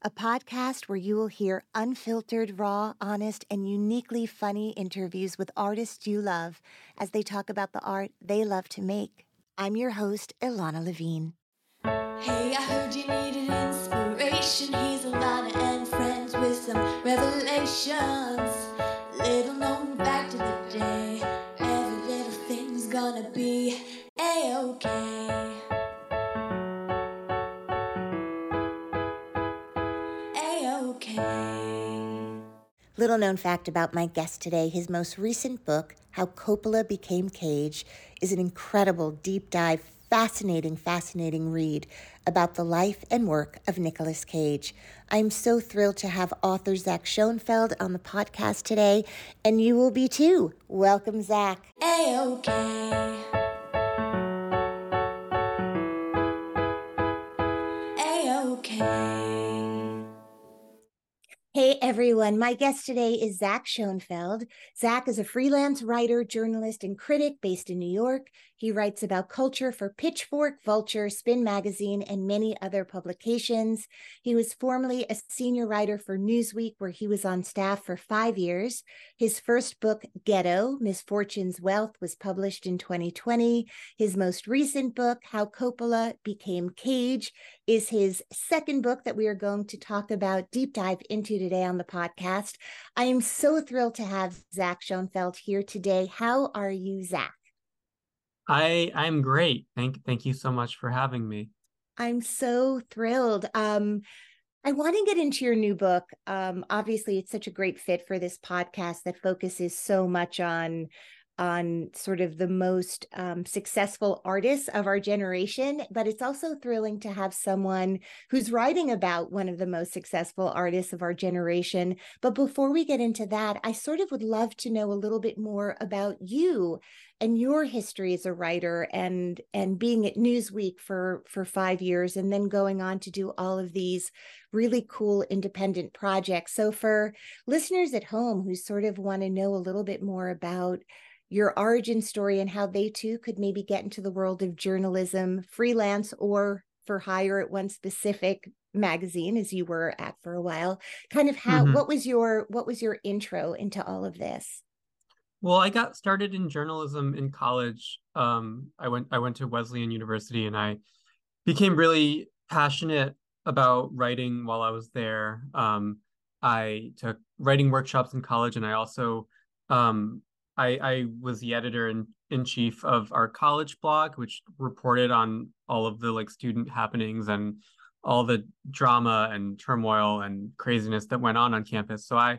a podcast where you will hear unfiltered, raw, honest, and uniquely funny interviews with artists you love as they talk about the art they love to make. I'm your host, Ilana Levine. Hey, I heard you needed inspiration. He's Ilana and friends with some revelations. Little known fact of the day. Every little thing's gonna be A-OK. Little known fact about my guest today, his most recent book, How Coppola Became Cage, is an incredible deep dive, fascinating read about the life and work of Nicolas Cage. I'm so thrilled to have author Zach Schonfeld on the podcast today, and you will be too. Welcome, Zach. A-OK. Hey everyone, my guest today is Zach Schonfeld. Zach is a freelance writer, journalist, and critic based in New York. He writes about culture for Pitchfork, Vulture, Spin Magazine, and many other publications. He was formerly a senior writer for Newsweek, where he was on staff for 5 years. His first book, Ghetto, Misfortune's Wealth, was published in 2020. His most recent book, How Coppola Became Cage, is his second book that we are going to talk about, deep dive into today on the podcast. I am so thrilled to have Zach Schonfeld here today. How are you, Zach? I'm great. Thank you so much for having me. I'm so thrilled. I want to get into your new book. Obviously, it's such a great fit for this podcast that focuses so much on sort of the most successful artists of our generation, but it's also thrilling to have someone who's writing about one of the most successful artists of our generation. But before we get into that, I sort of would love to know a little bit more about you and your history as a writer and being at Newsweek for 5 years and then going on to do all of these really cool independent projects. So for listeners at home who sort of want to know a little bit more about your origin story and how they too could maybe get into the world of journalism, freelance or for hire at one specific magazine, as you were at for a while, kind of how, what was your intro into all of this? Well, I got started in journalism in college. I went to Wesleyan University and I became really passionate about writing while I was there. I took writing workshops in college, and I also, I was the editor in chief of our college blog, which reported on all of the student happenings and all the drama and turmoil and craziness that went on campus. So I,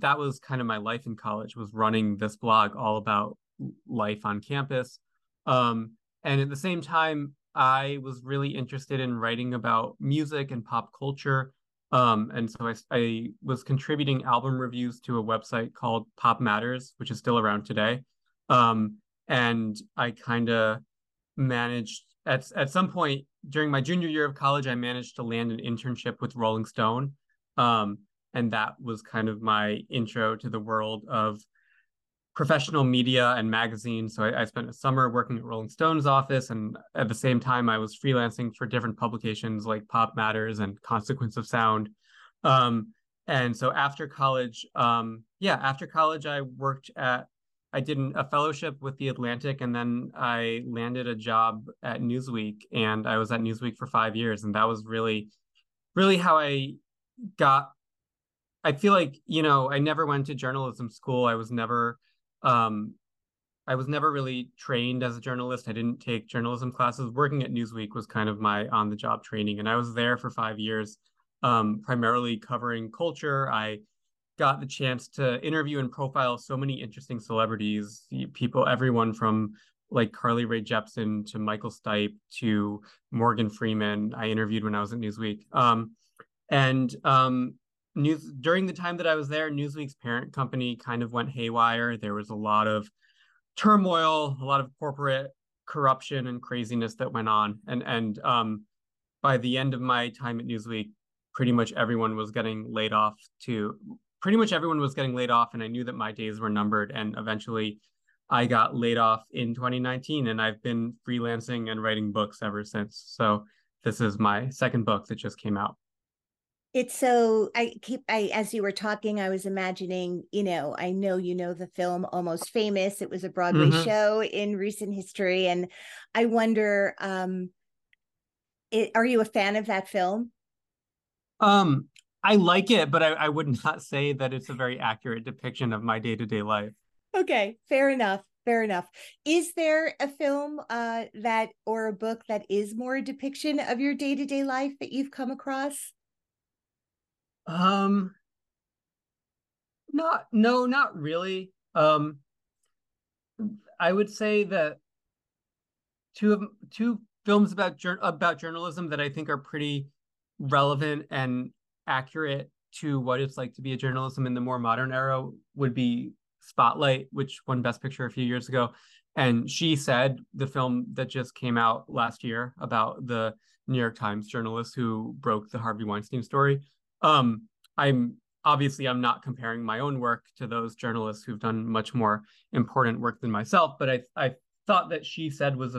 that was kind of my life in college, was running this blog all about life on campus. And at the same time, I was really interested in writing about music and pop culture. And so I was contributing album reviews to a website called Pop Matters, which is still around today. And I kind of managed at some point during my junior year of college, I managed to land an internship with Rolling Stone. And that was kind of my intro to the world of professional media and magazines. So I spent a summer working at Rolling Stone's office. And at the same time, I was freelancing for different publications like Pop Matters and Consequence of Sound. And so after college, I did a fellowship with The Atlantic, and then I landed a job at Newsweek, and I was at Newsweek for 5 years. And that was really how I feel like, I never went to journalism school. I was never really trained as a journalist. I didn't take journalism classes. Working at Newsweek was kind of my on-the-job training. And I was there for 5 years, primarily covering culture. I got the chance to interview and profile so many interesting celebrities, everyone from Carly Rae Jepsen to Michael Stipe to Morgan Freeman. I interviewed when I was at Newsweek. During the time that I was there, Newsweek's parent company kind of went haywire. There was a lot of turmoil, a lot of corporate corruption and craziness that went on. And by the end of my time at Newsweek, pretty much everyone was getting laid off too. And I knew that my days were numbered. And eventually I got laid off in 2019, and I've been freelancing and writing books ever since. So this is my second book that just came out. It's so, as you were talking, I was imagining, the film Almost Famous. It was a Broadway show in recent history. And I wonder, are you a fan of that film? I like it, but I would not say that it's a very accurate depiction of my day-to-day life. Okay, fair enough. Is there a film that, or a book that is more a depiction of your day-to-day life that you've come across? Not really. I would say that two films about journalism that I think are pretty relevant and accurate to what it's like to be a journalist in the more modern era would be Spotlight, which won Best Picture a few years ago, and She Said, the film that just came out last year about the New York Times journalist who broke the Harvey Weinstein story. I'm not comparing my own work to those journalists who've done much more important work than myself, but I thought that She Said was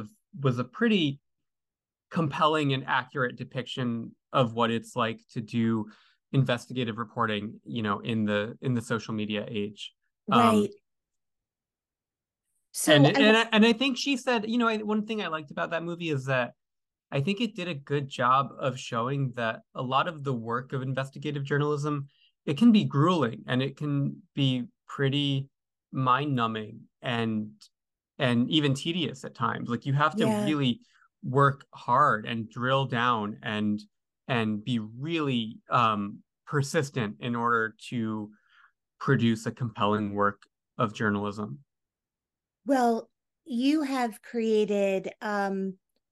a pretty compelling and accurate depiction of what it's like to do investigative reporting, in the social media age. Right. I think She Said, one thing I liked about that movie is that I think it did a good job of showing that a lot of the work of investigative journalism, it can be grueling and it can be pretty mind-numbing and even tedious at times. Like you have to really work hard and drill down and be really persistent in order to produce a compelling work of journalism. Well, you have created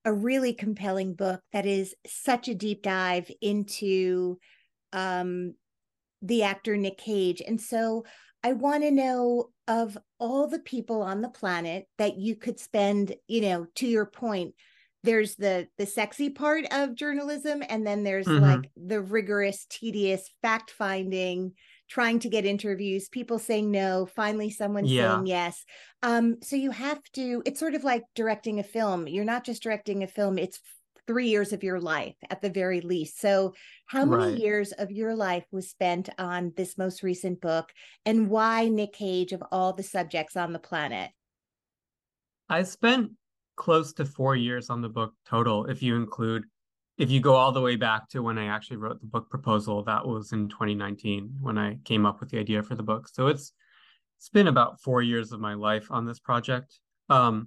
a really compelling book that is such a deep dive into the actor Nick Cage. And so I want to know, of all the people on the planet that you could spend, to your point, there's the sexy part of journalism, and then there's like the rigorous, tedious fact-finding, trying to get interviews, people saying no, finally someone saying yes. So you have to, it's sort of like directing a film. You're not just directing a film, it's 3 years of your life at the very least. So how many years of your life was spent on this most recent book, and why Nick Cage of all the subjects on the planet? I spent close to 4 years on the book total, if you go all the way back to when I actually wrote the book proposal. That was in 2019 when I came up with the idea for the book. So it's been about 4 years of my life on this project. And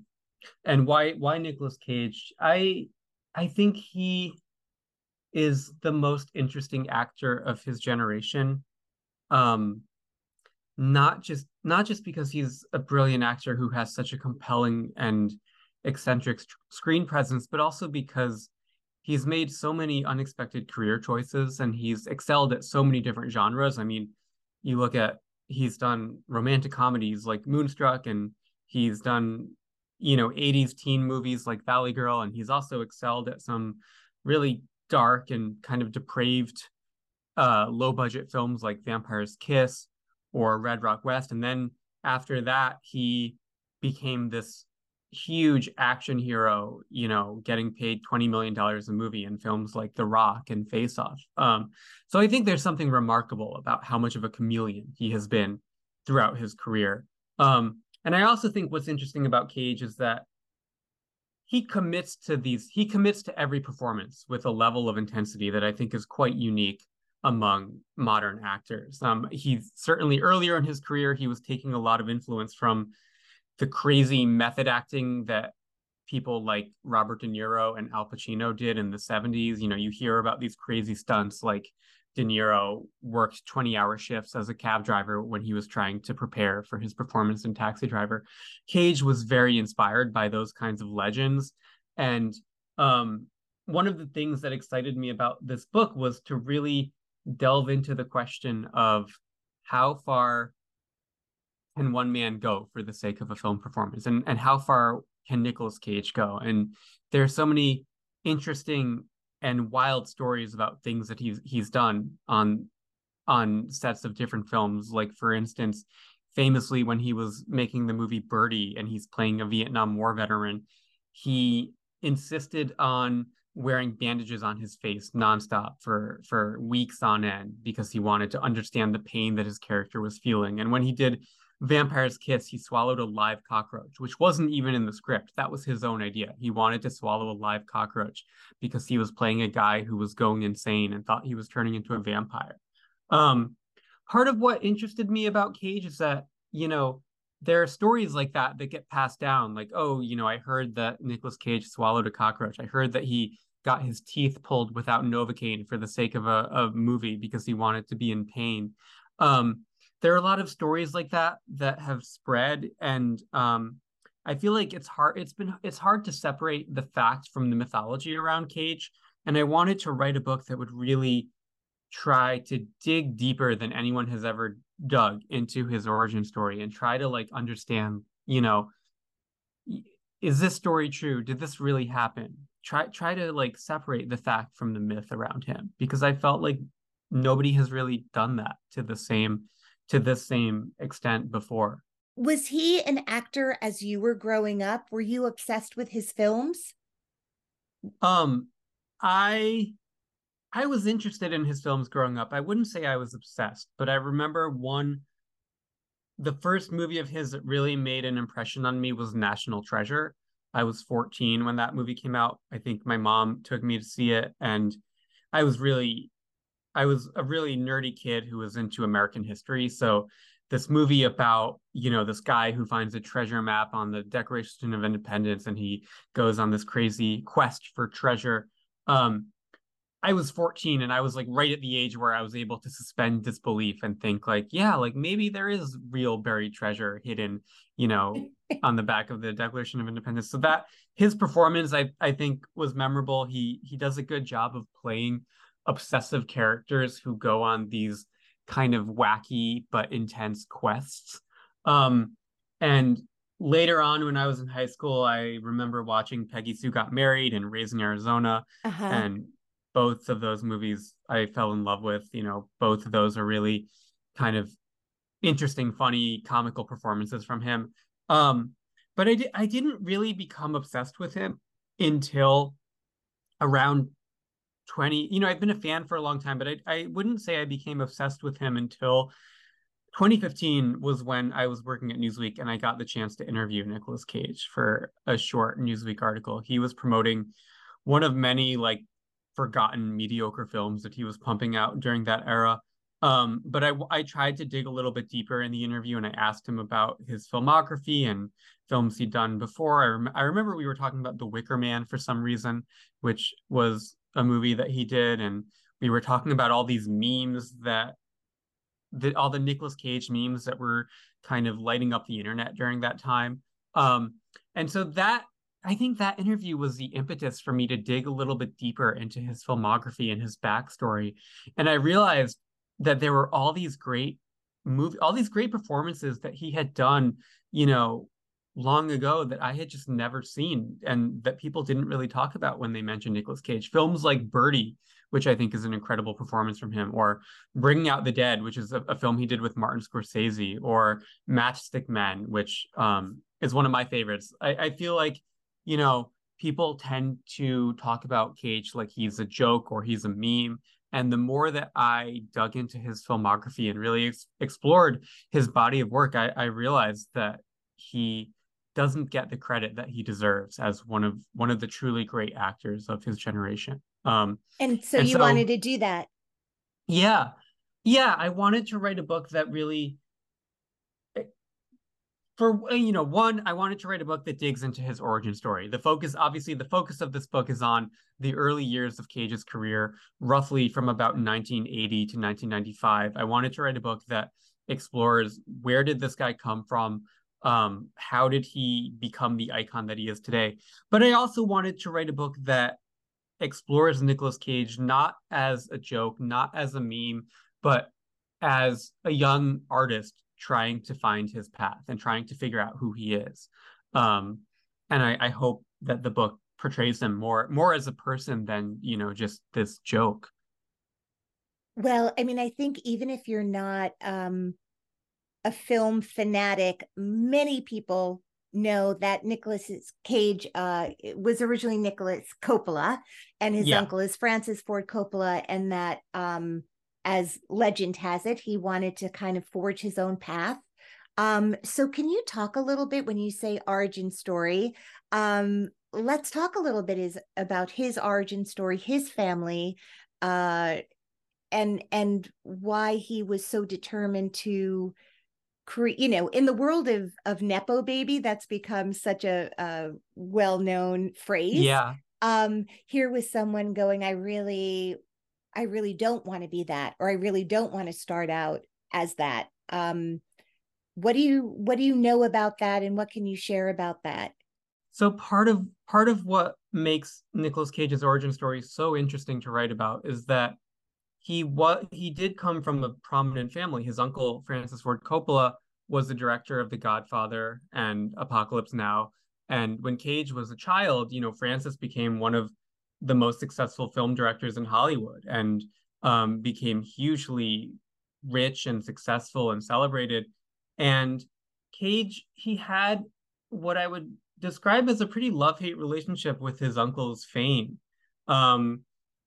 why Nicolas Cage? I think he is the most interesting actor of his generation. Not just because he's a brilliant actor who has such a compelling and eccentric screen presence, but also because he's made so many unexpected career choices and he's excelled at so many different genres. I mean, you look at, he's done romantic comedies like Moonstruck, and he's done, 80s teen movies like Valley Girl. And he's also excelled at some really dark and kind of depraved low budget films like Vampire's Kiss or Red Rock West. And then after that, he became this huge action hero, getting paid $20 million a movie in films like The Rock and Face Off. So I think there's something remarkable about how much of a chameleon he has been throughout his career. And I also think what's interesting about Cage is that he commits to every performance with a level of intensity that I think is quite unique among modern actors. He's certainly, earlier in his career, he was taking a lot of influence from the crazy method acting that people like Robert De Niro and Al Pacino did in the 70s. You hear about these crazy stunts, like De Niro worked 20-hour shifts as a cab driver when he was trying to prepare for his performance in Taxi Driver. Cage was very inspired by those kinds of legends. And one of the things that excited me about this book was to really delve into the question of how far can one man go for the sake of a film performance, and how far can Nicolas Cage go? And there are so many interesting and wild stories about things that he's done on sets of different films. Like, for instance, famously, when he was making the movie Birdie and he's playing a Vietnam War veteran, he insisted on wearing bandages on his face nonstop for weeks on end because he wanted to understand the pain that his character was feeling. And when he did Vampire's Kiss, he swallowed a live cockroach, which wasn't even in the script. That was his own idea. He wanted to swallow a live cockroach because he was playing a guy who was going insane and thought he was turning into a vampire. Part of what interested me about Cage is that, you know, there are stories like that that get passed down, like, oh, you know, I heard that Nicolas Cage swallowed a cockroach. I heard that he got his teeth pulled without Novocaine for the sake of a movie because he wanted to be in pain. There are a lot of stories like that that have spread, and I feel like it's hard to separate the facts from the mythology around Cage. And I wanted to write a book that would really try to dig deeper than anyone has ever dug into his origin story and try to understand, you know, is this story true? Did this really happen? Try to separate the fact from the myth around him, because I felt like nobody has really done that to the same extent before. Was he an actor as you were growing up? Were you obsessed with his films? I was interested in his films growing up. I wouldn't say I was obsessed, but I remember the first movie of his that really made an impression on me was National Treasure. I was 14 when that movie came out. I think my mom took me to see it, and I was a really nerdy kid who was into American history. So this movie about, you know, this guy who finds a treasure map on the Declaration of Independence and he goes on this crazy quest for treasure. I was 14 and I was right at the age where I was able to suspend disbelief and think maybe there is real buried treasure hidden, you know, on the back of the Declaration of Independence. So that his performance, I think, was memorable. He does a good job of playing obsessive characters who go on these kind of wacky but intense quests. And later on, when I was in high school, I remember watching Peggy Sue Got Married and Raising Arizona. Uh-huh. And both of those movies I fell in love with. You know, both of those are really kind of interesting, funny, comical performances from him. But I didn't really become obsessed with him until around 20. You know, I've been a fan for a long time, but I wouldn't say I became obsessed with him until 2015 was when I was working at Newsweek and I got the chance to interview Nicolas Cage for a short Newsweek article. He was promoting one of many forgotten mediocre films that he was pumping out during that era. But I tried to dig a little bit deeper in the interview, and I asked him about his filmography and films he'd done before. I remember we were talking about The Wicker Man for some reason, which was a movie that he did. And we were talking about all these memes all the Nicolas Cage memes that were kind of lighting up the internet during that time. And so I think that interview was the impetus for me to dig a little bit deeper into his filmography and his backstory. And I realized that there were all these great movies, all these great performances that he had done, you know, long ago that I had just never seen and that people didn't really talk about when they mentioned Nicolas Cage. Films like Birdie, which I think is an incredible performance from him, or Bringing Out the Dead, which is a film he did with Martin Scorsese, or Matchstick Men, which is one of my favorites. I feel like, you know, people tend to talk about Cage like he's a joke or he's a meme. And the more that I dug into his filmography and really explored his body of work, I realized that he doesn't get the credit that he deserves as one of the truly great actors of his generation. And so wanted to do that. Yeah. I wanted to write a book that really, I wanted to write a book that digs into his origin story. The focus of this book is on the early years of Cage's career, roughly from about 1980 to 1995. I wanted to write a book that explores, where did this guy come from? How did he become the icon that he is today? But I also wanted to write a book that explores Nicolas Cage, not as a joke, not as a meme, but as a young artist trying to find his path and trying to figure out who he is. And I hope that the book portrays him more as a person than, you know, just this joke. Well, I mean, I think even if you're not a film fanatic, many people know that Nicolas Cage was originally Nicolas Coppola, and his uncle is Francis Ford Coppola, and that as legend has it, he wanted to kind of forge his own path. So can you talk a little bit, when you say origin story, let's talk a little bit about his origin story, his family, and why he was so determined to create, you know, in the world of Nepo Baby, that's become such a well-known phrase. Yeah. Here was someone going, I really don't want to be that, or I really don't want to start out as that. What do you know about that, and what can you share about that? So part of what makes Nicolas Cage's origin story so interesting to write about is that he did come from a prominent family. His uncle, Francis Ford Coppola, was the director of The Godfather and Apocalypse Now. And when Cage was a child, you know, Francis became one of the most successful film directors in Hollywood, and became hugely rich and successful and celebrated. And Cage, he had what I would describe as a pretty love-hate relationship with his uncle's fame.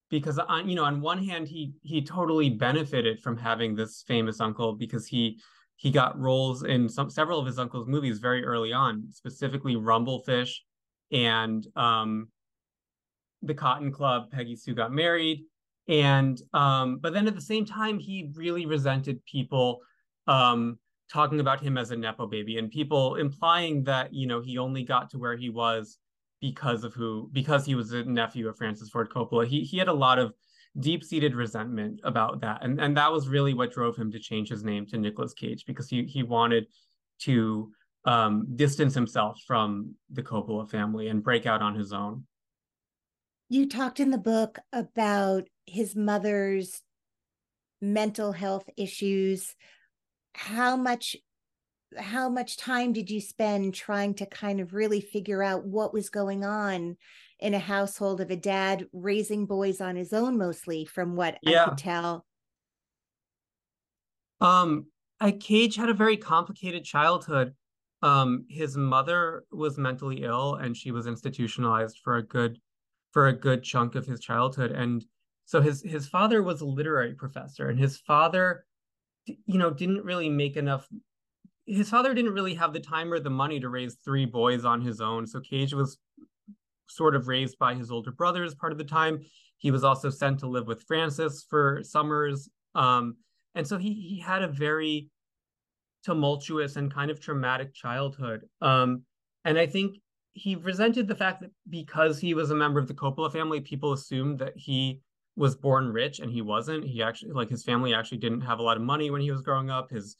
Because, on one hand, he totally benefited from having this famous uncle, because he got roles in several of his uncle's movies very early on, specifically Rumblefish and The Cotton Club, Peggy Sue Got Married. And but then at the same time, he really resented people talking about him as a Nepo baby, and people implying that, you know, he only got to where he was because he was a nephew of Francis Ford Coppola. He had a lot of deep-seated resentment about that. And that was really what drove him to change his name to Nicolas Cage, because he wanted to distance himself from the Coppola family and break out on his own. You talked in the book about his mother's mental health issues. How much time did you spend trying to kind of really figure out what was going on in a household of a dad raising boys on his own, mostly, from what I could tell? Cage had a very complicated childhood. His mother was mentally ill, and she was institutionalized for a good chunk of his childhood. And so his father was a literary professor, and his father, you know, didn't really have the time or the money to raise three boys on his own. So Cage was sort of raised by his older brothers part of the time. He was also sent to live with Francis for summers. And so he had a very tumultuous and kind of traumatic childhood. And I think he resented the fact that because he was a member of the Coppola family, people assumed that he was born rich, and he wasn't. He actually, like, his family actually didn't have a lot of money when he was growing up. His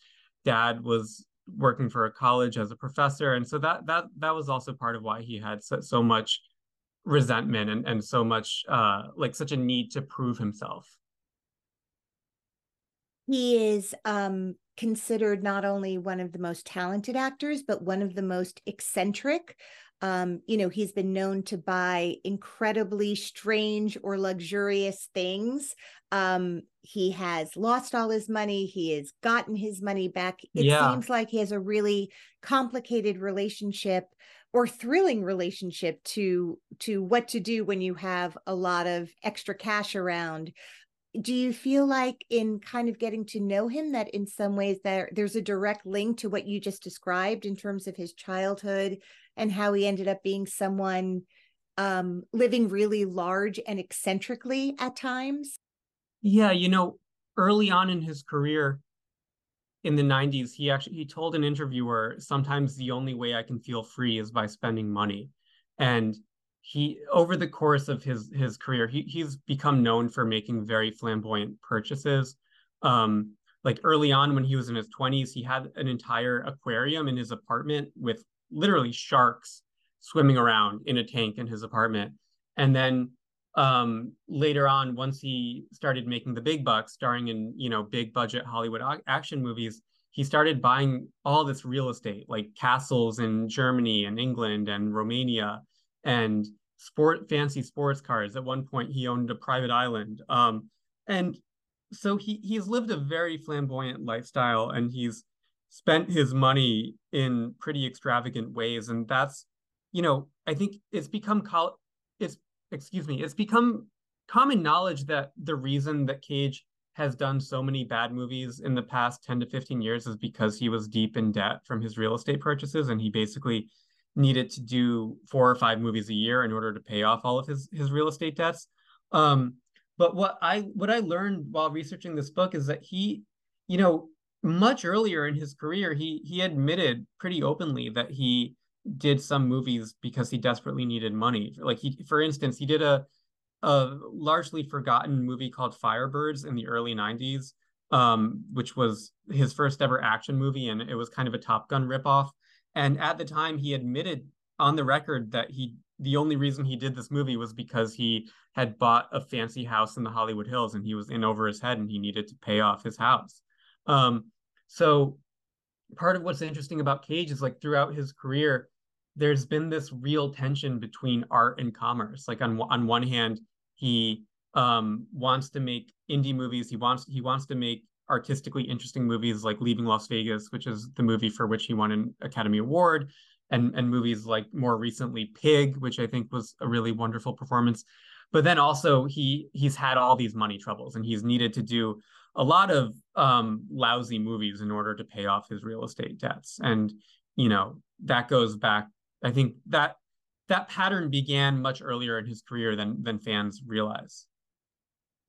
dad was working for a college as a professor. And so that was also part of why he had so much resentment and so much, such a need to prove himself. He is considered not only one of the most talented actors, but one of the most eccentric. He's been known to buy incredibly strange or luxurious things. He has lost all his money. He has gotten his money back. It seems like he has a really complicated relationship, or thrilling relationship, to what to do when you have a lot of extra cash around. Do you feel like, in kind of getting to know him, that in some ways there's a direct link to what you just described in terms of his childhood and how he ended up being someone living really large and eccentrically at times? Yeah, you know, early on in his career in the 90s, he told an interviewer, "Sometimes the only way I can feel free is by spending money." And he, over the course of his career, he's become known for making very flamboyant purchases. Early on, when he was in his 20s, he had an entire aquarium in his apartment with literally sharks swimming around in a tank in his apartment. And then later on, once he started making the big bucks, starring in, you know, big budget Hollywood action movies, he started buying all this real estate, like castles in Germany and England and Romania, and fancy sports cars. At one point, he owned a private island. And so he's lived a very flamboyant lifestyle, and he's spent his money in pretty extravagant ways. And that's, you know, I think it's become it's become common knowledge that the reason that Cage has done so many bad movies in the past 10 to 15 years is because he was deep in debt from his real estate purchases, and he basically needed to do 4 or 5 movies a year in order to pay off all of his real estate debts. But what I learned while researching this book is that he, you know, much earlier in his career, he admitted pretty openly that he did some movies because he desperately needed money. Like for instance, he did a largely forgotten movie called Firebirds in the early 90s, which was his first ever action movie, and it was kind of a Top Gun ripoff. And at the time, he admitted on the record that the only reason he did this movie was because he had bought a fancy house in the Hollywood Hills, and he was in over his head, and he needed to pay off his house. So part of what's interesting about Cage is, like, throughout his career, there's been this real tension between art and commerce. Like on one hand, he wants to make indie movies. He wants to make artistically interesting movies like Leaving Las Vegas, which is the movie for which he won an Academy Award, and movies like, more recently, Pig, which I think was a really wonderful performance. But then also he's had all these money troubles, and he's needed to do a lot of lousy movies in order to pay off his real estate debts. And, you know, that goes back, I think that pattern began much earlier in his career than fans realize.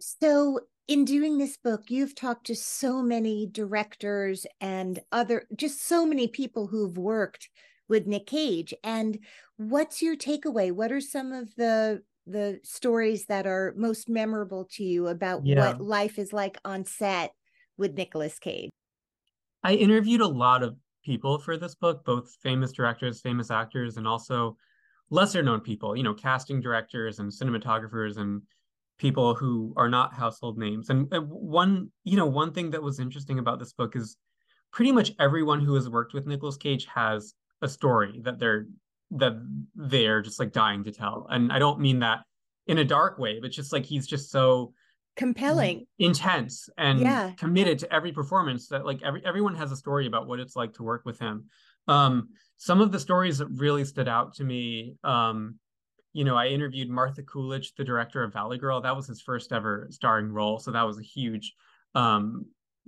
So in doing this book, you've talked to so many directors and just so many people who've worked with Nick Cage. And what's your takeaway? What are some of the stories that are most memorable to you about what life is like on set with Nicolas Cage? I interviewed a lot of people for this book, both famous directors, famous actors, and also lesser known people, you know, casting directors and cinematographers and people who are not household names. And one thing that was interesting about this book is pretty much everyone who has worked with Nicolas Cage has a story that they're just, like, dying to tell. And I don't mean that in a dark way, but just like, he's just so compelling, intense, and committed to every performance that, like, everyone has a story about what it's like to work with him. Some of the stories that really stood out to me, you know, I interviewed Martha Coolidge, the director of Valley Girl. That was his first ever starring role. So that was a huge,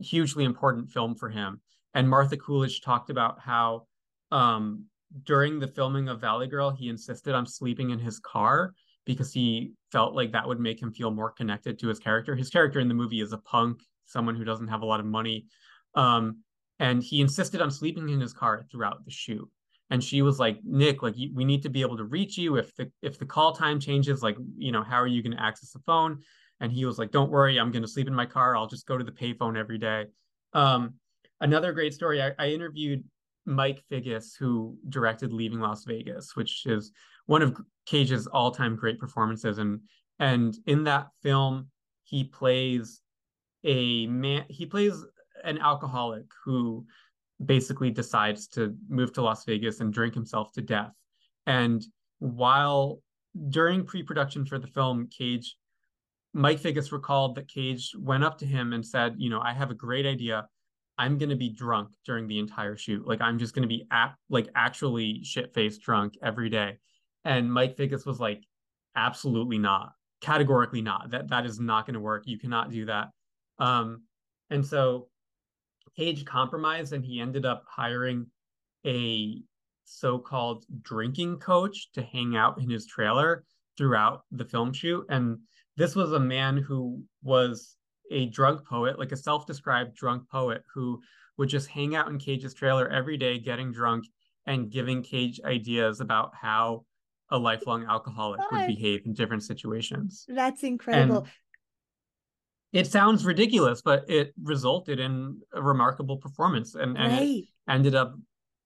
hugely important film for him. And Martha Coolidge talked about how during the filming of Valley Girl, he insisted on sleeping in his car because he felt like that would make him feel more connected to his character. His character in the movie is a punk, someone who doesn't have a lot of money. And he insisted on sleeping in his car throughout the shoot. And she was like, Nick, like, we need to be able to reach you. If the call time changes, like, you know, how are you going to access the phone? And he was like, don't worry, I'm going to sleep in my car. I'll just go to the payphone every day. Another great story, I interviewed Mike Figgis, who directed Leaving Las Vegas, which is one of Cage's all-time great performances. And in that film, he plays an alcoholic who basically decides to move to Las Vegas and drink himself to death. And while during pre-production for the film, Mike Figgis recalled that Cage went up to him and said, you know, I have a great idea. I'm going to be drunk during the entire shoot. Like, I'm just going to be actually shit-faced drunk every day. And Mike Figgis was like, absolutely not. Categorically not. That is not going to work. You cannot do that. And so Cage compromised, and he ended up hiring a so-called drinking coach to hang out in his trailer throughout the film shoot. And this was a man who was a drunk poet, like a self-described drunk poet, who would just hang out in Cage's trailer every day, getting drunk and giving Cage ideas about how a lifelong alcoholic would behave in different situations. That's incredible. And it sounds ridiculous, but it resulted in a remarkable performance, and it ended up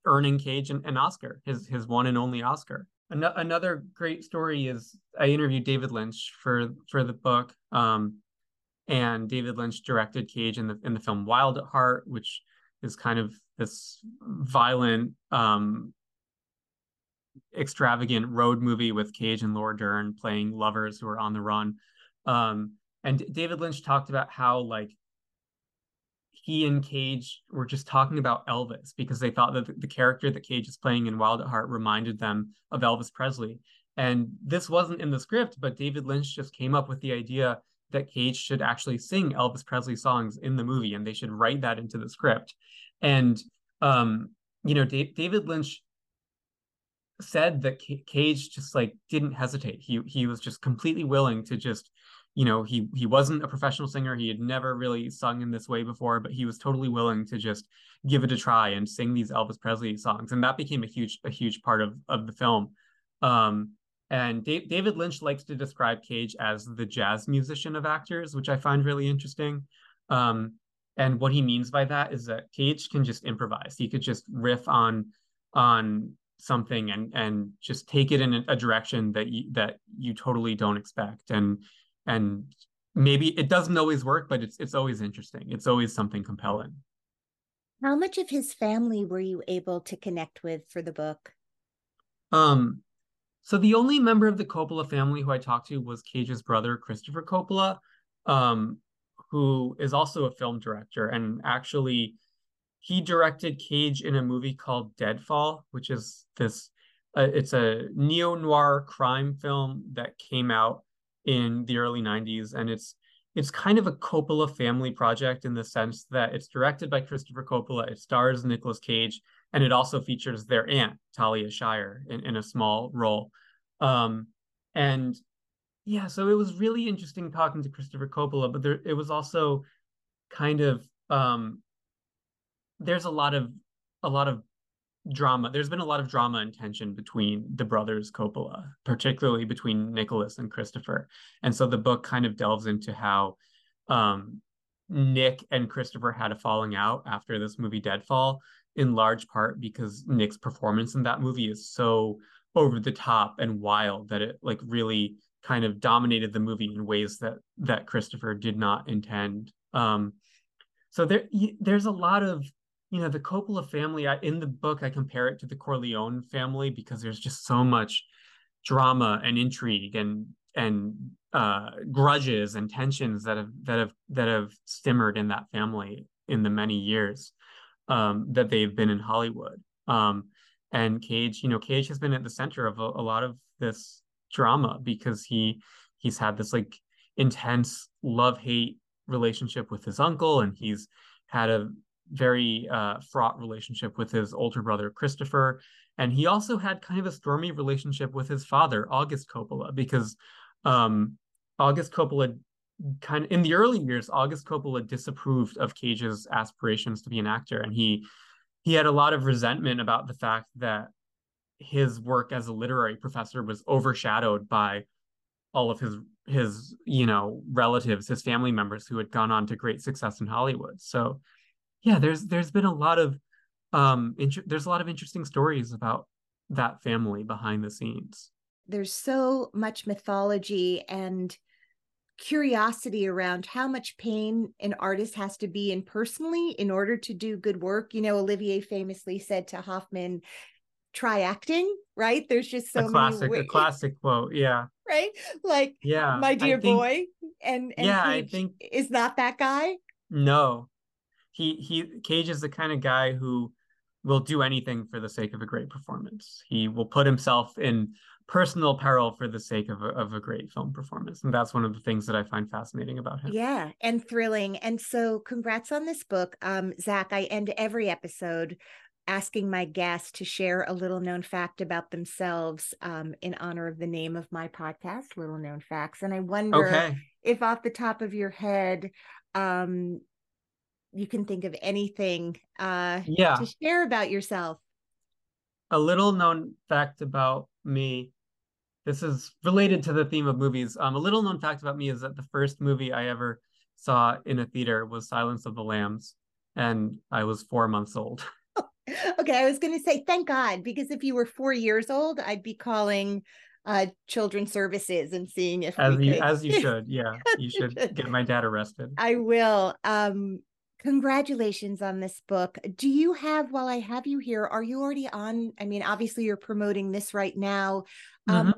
earning Cage an Oscar, his one and only Oscar. Another great story is I interviewed David Lynch for the book. And David Lynch directed Cage in the film Wild at Heart, which is kind of this violent, extravagant road movie with Cage and Laura Dern playing lovers who are on the run. And David Lynch talked about how like he and Cage were just talking about Elvis because they thought that the character that Cage is playing in Wild at Heart reminded them of Elvis Presley. And this wasn't in the script, but David Lynch just came up with the idea that Cage should actually sing Elvis Presley songs in the movie, and they should write that into the script. And, you know, David Lynch said that Cage just like didn't hesitate. He was just completely willing to just, you know, he wasn't a professional singer. He had never really sung in this way before, but he was totally willing to just give it a try and sing these Elvis Presley songs. And that became a huge part of the film. And David Lynch likes to describe Cage as the jazz musician of actors, which I find really interesting. And what he means by that is that Cage can just improvise. He could just riff on something and just take it in a direction that you totally don't expect. And maybe it doesn't always work, but it's always interesting. It's always something compelling. How much of his family were you able to connect with for the book? So the only member of the Coppola family who I talked to was Cage's brother, Christopher Coppola, who is also a film director. And actually, he directed Cage in a movie called Deadfall, which is this, it's a neo-noir crime film that came out in the early 90s. And it's kind of a Coppola family project in the sense that it's directed by Christopher Coppola, it stars Nicolas Cage, and it also features their aunt, Talia Shire, in a small role. And yeah, so it was really interesting talking to Christopher Coppola, but it was also kind of, there's a lot of drama. There's been a lot of drama and tension between the brothers Coppola, particularly between Nicholas and Christopher. And so the book kind of delves into how Nick and Christopher had a falling out after this movie Deadfall, in large part because Nick's performance in that movie is so over the top and wild that it like really kind of dominated the movie in ways that Christopher did not intend. So there's a lot of, you know, the Coppola family, in the book, I compare it to the Corleone family because there's just so much drama and intrigue and grudges and tensions that have simmered in that family in the many years that they've been in Hollywood. And Cage has been at the center of a lot of this drama because he's had this like intense love-hate relationship with his uncle, and he's had a very fraught relationship with his older brother, Christopher. And he also had kind of a stormy relationship with his father, August Coppola, because August Coppola kind of, in the early years, August Coppola disapproved of Cage's aspirations to be an actor. And he had a lot of resentment about the fact that his work as a literary professor was overshadowed by all of his, you know, relatives, his family members who had gone on to great success in Hollywood. So yeah, there's been a lot of, there's a lot of interesting stories about that family behind the scenes. There's so much mythology and curiosity around how much pain an artist has to be in personally in order to do good work. You know, Olivier famously said to Hoffman, try acting, right? There's just so many ways. A classic quote, yeah. Right? Like, yeah, my dear boy. And yeah, I think is not that guy. No. Cage is the kind of guy who will do anything for the sake of a great performance. He will put himself in personal peril for the sake of a great film performance. And that's one of the things that I find fascinating about him. Yeah, and thrilling. And so congrats on this book. Zach, I end every episode asking my guests to share a little known fact about themselves in honor of the name of my podcast, Little Known Facts. And I wonder if off the top of your head, you can think of anything to share about yourself. A little known fact about me. This is related to the theme of movies. A little known fact about me is that the first movie I ever saw in a theater was Silence of the Lambs, and I was 4 months old. Okay, I was going to say thank God, because if you were 4 years old, I'd be calling children's services and seeing if as you should. Yeah, you should get my dad arrested. I will. Congratulations on this book. Do you have, while I have you here, are you already on? I mean, obviously you're promoting this right now.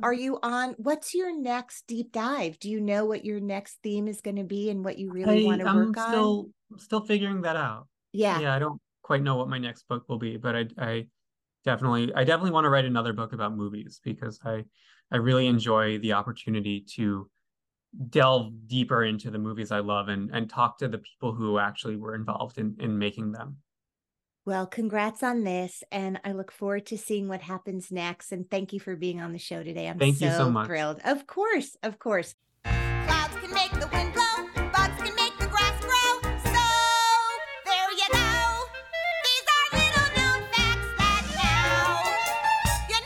Are you on? What's your next deep dive? Do you know what your next theme is going to be and what you really want to work on? I'm still figuring that out. Yeah. Yeah. I don't quite know what my next book will be, but I definitely want to write another book about movies because I really enjoy the opportunity to delve deeper into the movies I love and talk to the people who actually were involved in making them. Well, congrats on this. And I look forward to seeing what happens next. And thank you for being on the show today. Thank you so much. Thrilled. Of course. Of course. Clouds can make the wind blow. Bugs can make the grass grow. So there you go. These are little known facts that now you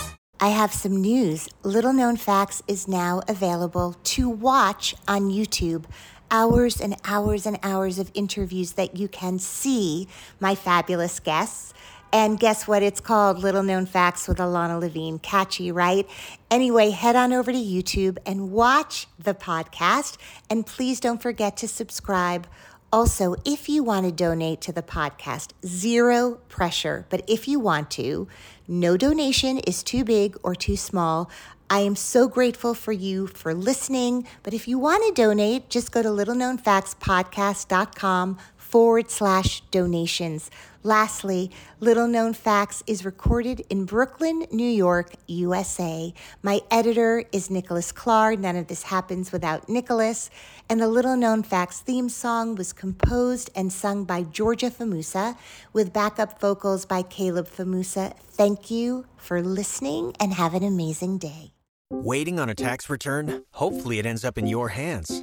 know. I have some news. Little Known Facts is now available to watch on YouTube. Hours and hours and hours of interviews that you can see my fabulous guests. And guess what? It's called Little Known Facts with Ilana Levine. Catchy, right? Anyway, head on over to YouTube and watch the podcast. And please don't forget to subscribe. Also, if you want to donate to the podcast, zero pressure. But if you want to, no donation is too big or too small. I am so grateful for you for listening. But if you want to donate, just go to littleknownfactspodcast.com/donations. Lastly, Little Known Facts is recorded in Brooklyn, New York, USA. My editor is Nicholas Clark. None of this happens without Nicholas. And the Little Known Facts theme song was composed and sung by Georgia Famusa with backup vocals by Caleb Famusa. Thank you for listening and have an amazing day. Waiting on a tax return? Hopefully it ends up in your hands.